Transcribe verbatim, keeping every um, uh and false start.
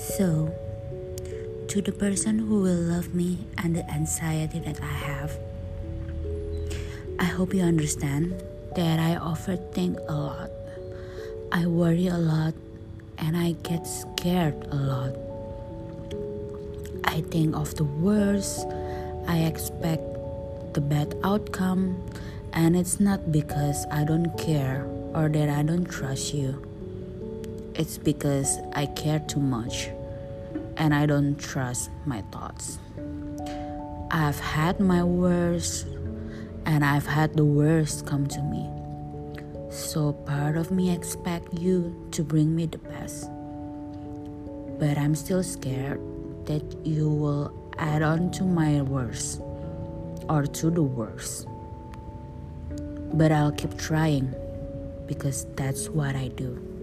So, to the person who will love me and the anxiety that I have, I hope you understand that I overthink a lot, I worry a lot, and I get scared a lot. I think of the worst, I expect the bad outcome, and it's not because I don't care or that I don't trust you. It's because I care too much and I don't trust my thoughts. I've had my worst and I've had the worst come to me. So part of me expects you to bring me the best. But I'm still scared that you will add on to my worst or to the worst. But I'll keep trying because that's what I do.